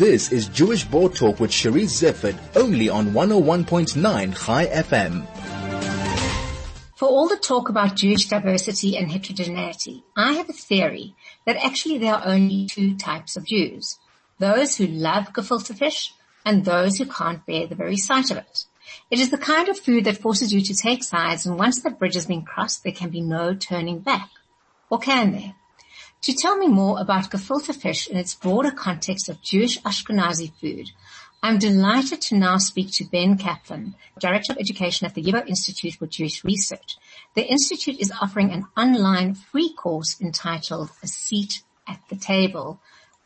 This is Jewish Board Talk with Cherie Zephyr, only on 101.9 Chai FM. For all the talk about Jewish diversity and heterogeneity, I have a theory that actually there are only two types of Jews: those who love gefilte fish and those who can't bear the very sight of it. It is the kind of food that forces you to take sides, and once that bridge has been crossed, there can be no turning back. Or can there? To tell me more about gefilte fish in its broader context of Jewish Ashkenazi food, I'm delighted to now speak to Ben Kaplan, Director of Education at the YIVO Institute for Jewish Research. The institute is offering an online free course entitled A Seat at the Table.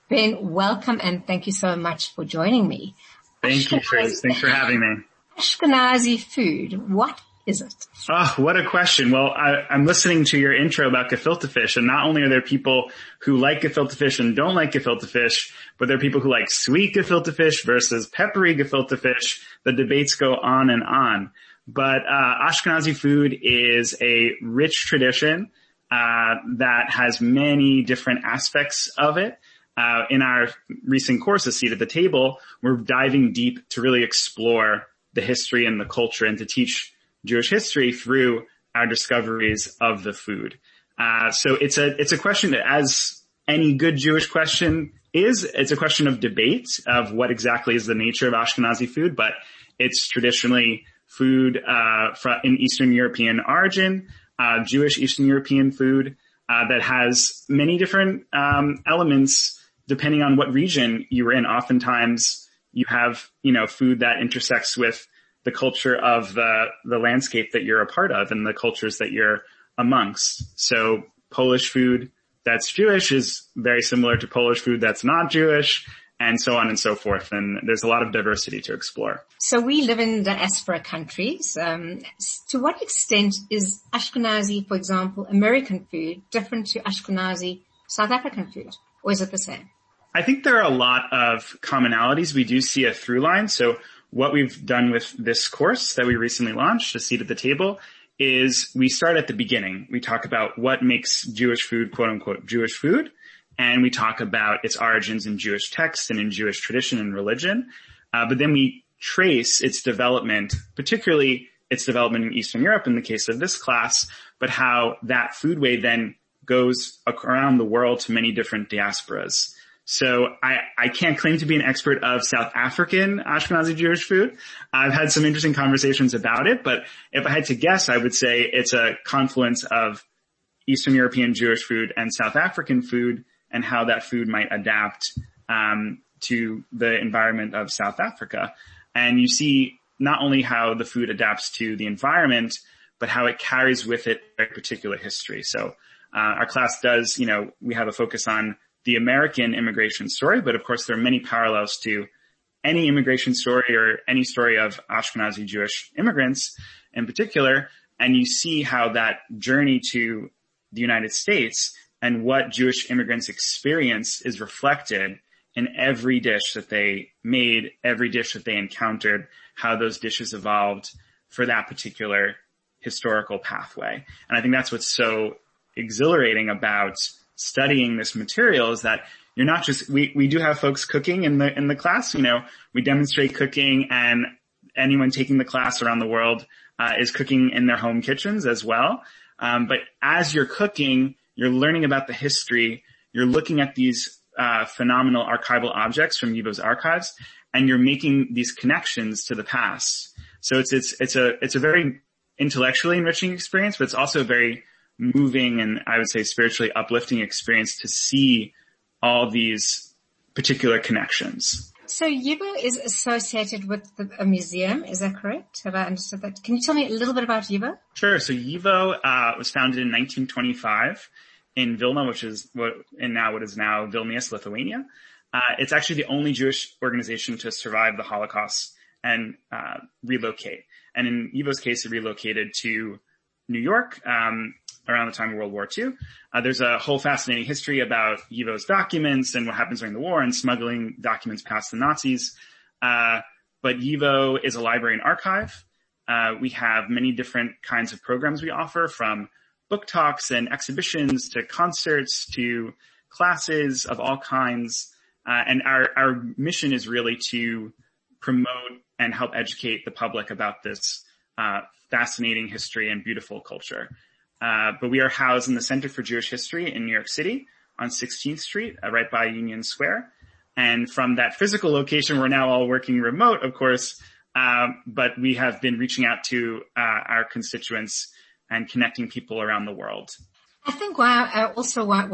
Ben, welcome, and thank you so much for joining me. Thank you, Chris. Thanks for having me. Ashkenazi food, what is it? Oh, what a question. Well, I'm listening to your intro about gefilte fish, and not only are there people who like gefilte fish and don't like gefilte fish, but there are people who like sweet gefilte fish versus peppery gefilte fish. The debates go on and on. But Ashkenazi food is a rich tradition that has many different aspects of it. In our recent course, A Seat at the Table, we're diving deep to really explore the history and the culture and to teach Jewish history through our discoveries of the food. So it's a question that, as any good Jewish question is, it's a question of debate of what exactly is the nature of Ashkenazi food, but it's traditionally food, in Eastern European origin, Jewish Eastern European food, that has many different, elements depending on what region you were in. Oftentimes you have, food that intersects with the culture of the landscape that you're a part of and the cultures that you're amongst. So Polish food that's Jewish is very similar to Polish food that's not Jewish, and so on and so forth. And there's a lot of diversity to explore. So we live in diaspora countries. To what extent is Ashkenazi, for example, American food different to Ashkenazi South African food? Or is it the same? I think there are a lot of commonalities. We do see a through line. So what we've done with this course that we recently launched, A Seat at the Table, is we start at the beginning. We talk about what makes Jewish food, quote unquote, Jewish food, and we talk about its origins in Jewish text and in Jewish tradition and religion. But then we trace its development, particularly its development in Eastern Europe in the case of this class, but how that foodway then goes around the world to many different diasporas. So I can't claim to be an expert of South African Ashkenazi Jewish food. I've had some interesting conversations about it, but if I had to guess, I would say it's a confluence of Eastern European Jewish food and South African food, and how that food might adapt to the environment of South Africa. And you see not only how the food adapts to the environment, but how it carries with it a particular history. So our class does, we have a focus on the American immigration story, but of course there are many parallels to any immigration story or any story of Ashkenazi Jewish immigrants in particular. And you see how that journey to the United States and what Jewish immigrants experience is reflected in every dish that they made, every dish that they encountered, how those dishes evolved for that particular historical pathway. And I think that's what's so exhilarating about studying this material, is that you're not just, we do have folks cooking in the class, we demonstrate cooking, and anyone taking the class around the world is cooking in their home kitchens as well. But as you're cooking, you're learning about the history, you're looking at these phenomenal archival objects from YIVO's archives, and you're making these connections to the past. So it's a very intellectually enriching experience, but it's also very moving and, I would say, spiritually uplifting experience to see all these particular connections. So YIVO is associated with a museum, is that correct? Have I understood that? Can you tell me a little bit about YIVO? Sure. So YIVO was founded in 1925 in Vilna, which is what is now Vilnius, Lithuania. It's actually the only Jewish organization to survive the Holocaust and relocate. And in YIVO's case, it relocated to New York around the time of World War II. There's a whole fascinating history about YIVO's documents and what happens during the war and smuggling documents past the Nazis. But YIVO is a library and archive. We have many different kinds of programs we offer, from book talks and exhibitions to concerts to classes of all kinds. And our mission is really to promote and help educate the public about this fascinating history and beautiful culture. But we are housed in the Center for Jewish History in New York City on 16th Street, right by Union Square. And from that physical location, we're now all working remote, of course, but we have been reaching out to our constituents and connecting people around the world. I think what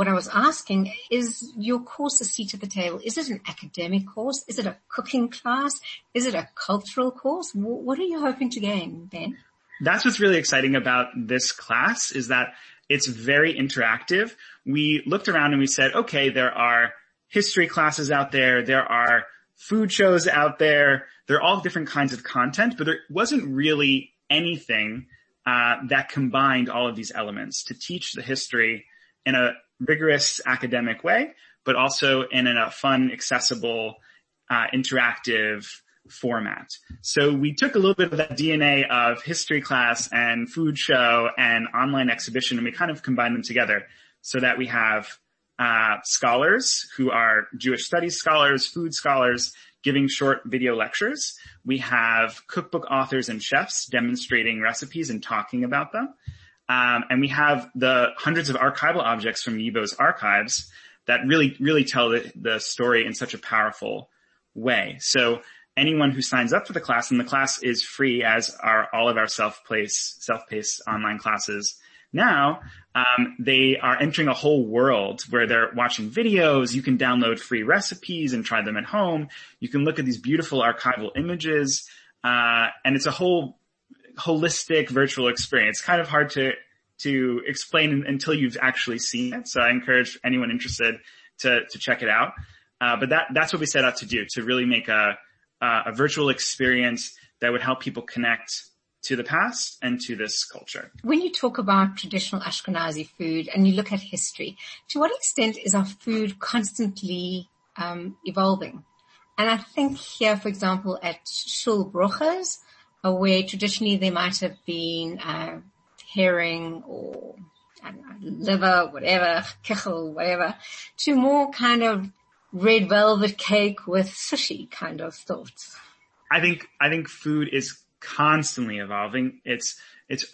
I was asking is your course, A Seat at the Table, is it an academic course? Is it a cooking class? Is it a cultural course? What are you hoping to gain, Ben? That's what's really exciting about this class is that it's very interactive. We looked around and we said, okay, there are history classes out there. There are food shows out there. They're all different kinds of content, but there wasn't really anything that combined all of these elements to teach the history in a rigorous academic way, but also in a fun, accessible, interactive format. So we took a little bit of that DNA of history class and food show and online exhibition, and we kind of combined them together so that we have scholars who are Jewish studies scholars, food scholars, giving short video lectures. We have cookbook authors and chefs demonstrating recipes and talking about them. And we have the hundreds of archival objects from YIVO's archives that really, really tell the story in such a powerful way. So anyone who signs up for the class, and the class is free as are all of our self-paced online classes now, they are entering a whole world where they're watching videos. You can download free recipes and try them at home. You can look at these beautiful archival images. And it's a whole holistic virtual experience. Kind of hard to explain until you've actually seen it. So I encourage anyone interested to check it out. But that's what we set out to do, to really make a virtual experience that would help people connect to the past and to this culture. When you talk about traditional Ashkenazi food and you look at history, to what extent is our food constantly evolving? And I think here, for example, at Shul Brochas, where traditionally there might have been herring or I don't know, liver, whatever, kichel, whatever, to more kind of red velvet cake with sushi kind of thoughts. I think food is constantly evolving. It's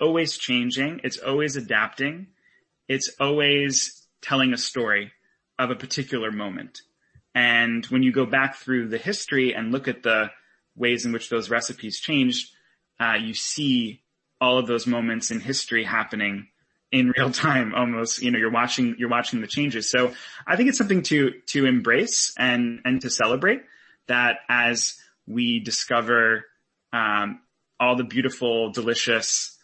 always changing. It's always adapting. It's always telling a story of a particular moment. And when you go back through the history and look at the ways in which those recipes changed, you see all of those moments in history happening in real time almost. You know, you're watching the changes. So I think it's something to embrace and to celebrate, that as we discover all the beautiful, delicious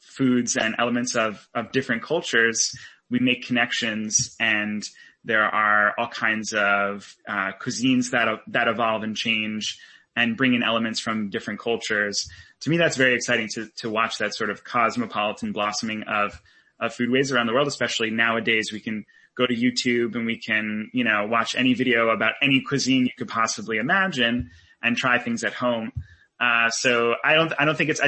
foods and elements of different cultures, we make connections, and there are all kinds of cuisines that evolve and change and bring in elements from different cultures. To me, that's very exciting to watch that sort of cosmopolitan blossoming of foodways around the world, especially nowadays. We can go to YouTube and we can, watch any video about any cuisine you could possibly imagine and try things at home. So I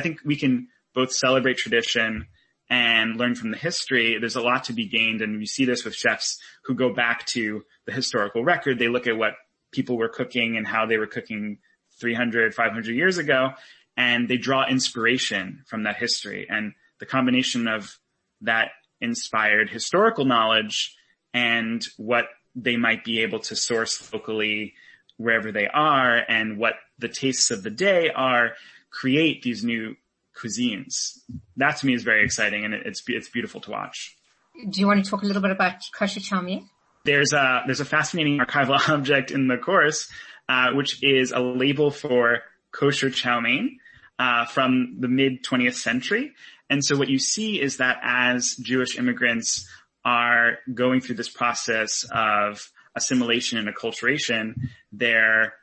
think we can both celebrate tradition and learn from the history. There's a lot to be gained, and you see this with chefs who go back to the historical record. They look at what people were cooking and how they were cooking 300, 500 years ago, and they draw inspiration from that history. And the combination of that inspired historical knowledge and what they might be able to source locally wherever they are and what the tastes of the day are, create these new cuisines. That to me is very exciting, and it's beautiful to watch. Do you want to talk a little bit about kosher chalmier? There's a fascinating archival object in the course, which is a label for kosher chow mein, from the mid 20th century. And so what you see is that as Jewish immigrants are going through this process of assimilation and acculturation, they're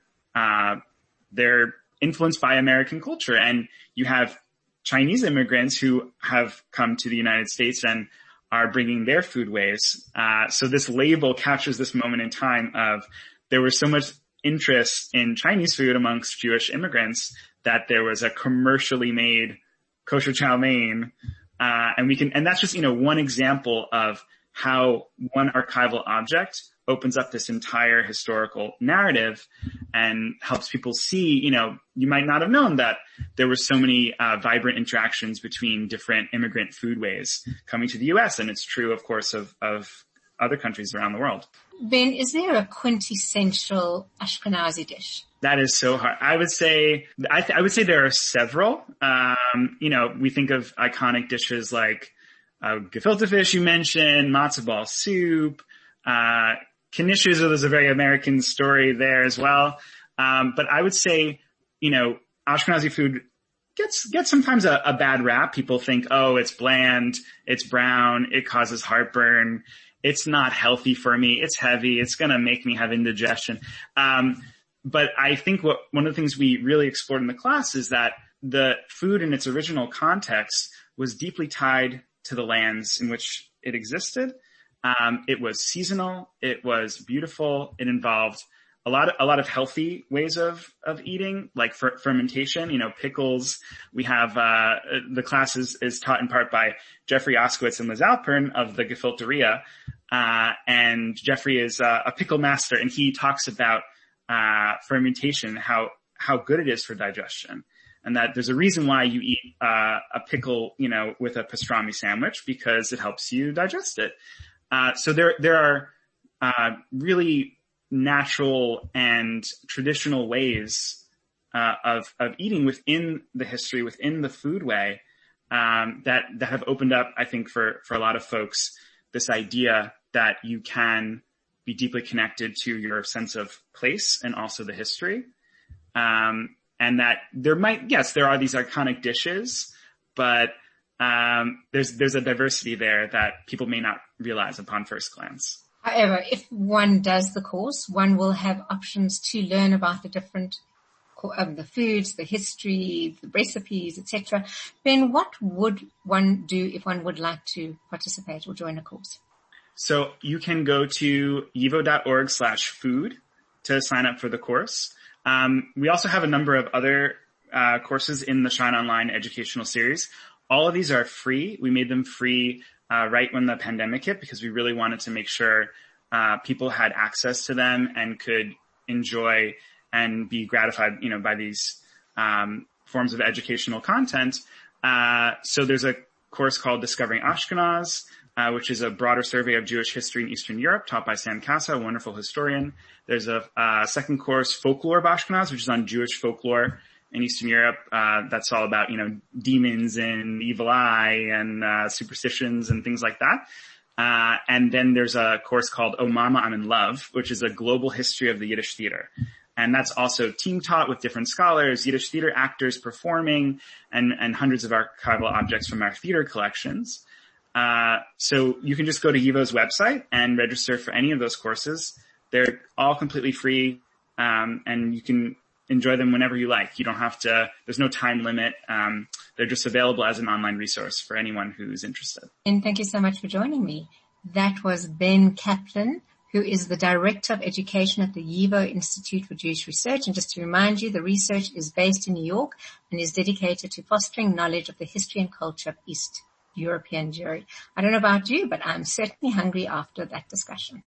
influenced by American culture. And you have Chinese immigrants who have come to the United States and are bringing their foodways. So this label captures this moment in time of there was so much interest in Chinese food amongst Jewish immigrants that there was a commercially made kosher chow mein. And that's just, one example of how one archival object opens up this entire historical narrative and helps people see, you know, you might not have known that there were so many vibrant interactions between different immigrant foodways coming to the U.S. And it's true, of course, of other countries around the world. Ben, is there a quintessential Ashkenazi dish? That is so hard. I would say there are several. You know, we think of iconic dishes like gefilte fish, you mentioned, matzo ball soup, knishes, so there's a very American story there as well. But I would say, you know, Ashkenazi food gets sometimes a bad rap. People think, oh, it's bland, it's brown, it causes heartburn, it's not healthy for me, it's heavy, it's going to make me have indigestion. But I think one of the things we really explored in the class is that the food in its original context was deeply tied to the lands in which it existed. It was seasonal. It was beautiful. It involved a lot of healthy ways of eating, like fermentation, you know, pickles. We have, the class is taught in part by Jeffrey Oskowitz and Liz Alpern of the Gefilteria. And Jeffrey is a pickle master, and he talks about, fermentation, how good it is for digestion. And that there's a reason why you eat a pickle, you know, with a pastrami sandwich, because it helps you digest it. So there are really natural and traditional ways of eating within the history, within the foodway, that have opened up, I think, for a lot of folks, this idea that you can be deeply connected to your sense of place and also the history. And that there are these iconic dishes, but there's a diversity there that people may not realize upon first glance. However, if one does the course, one will have options to learn about the different the foods, the history, the recipes, etc. Ben, what would one do if one would like to participate or join a course? So you can go to yivo.org/food to sign up for the course. We also have a number of other courses in the Shine Online educational series. All of these are free. We made them free right when the pandemic hit, because we really wanted to make sure people had access to them and could enjoy and be gratified, you know, by these forms of educational content. So there's a course called Discovering Ashkenaz, which is a broader survey of Jewish history in Eastern Europe, taught by Sam Kassa, a wonderful historian. There's a second course, Folklore of Ashkenaz, which is on Jewish folklore in Eastern Europe. That's all about, you know, demons and evil eye and superstitions and things like that. And then there's a course called Oh Mama, I'm in Love, which is a global history of the Yiddish theater. And that's also team taught with different scholars, Yiddish theater actors performing, and hundreds of archival objects from our theater collections. So you can just go to YIVO's website and register for any of those courses. They're all completely free, and you can enjoy them whenever you like. You don't have to, there's no time limit. They're just available as an online resource for anyone who's interested. And thank you so much for joining me. That was Ben Kaplan, who is the Director of Education at the YIVO Institute for Jewish Research. And just to remind you, the research is based in New York and is dedicated to fostering knowledge of the history and culture of East European Jewry. I don't know about you, but I'm certainly hungry after that discussion.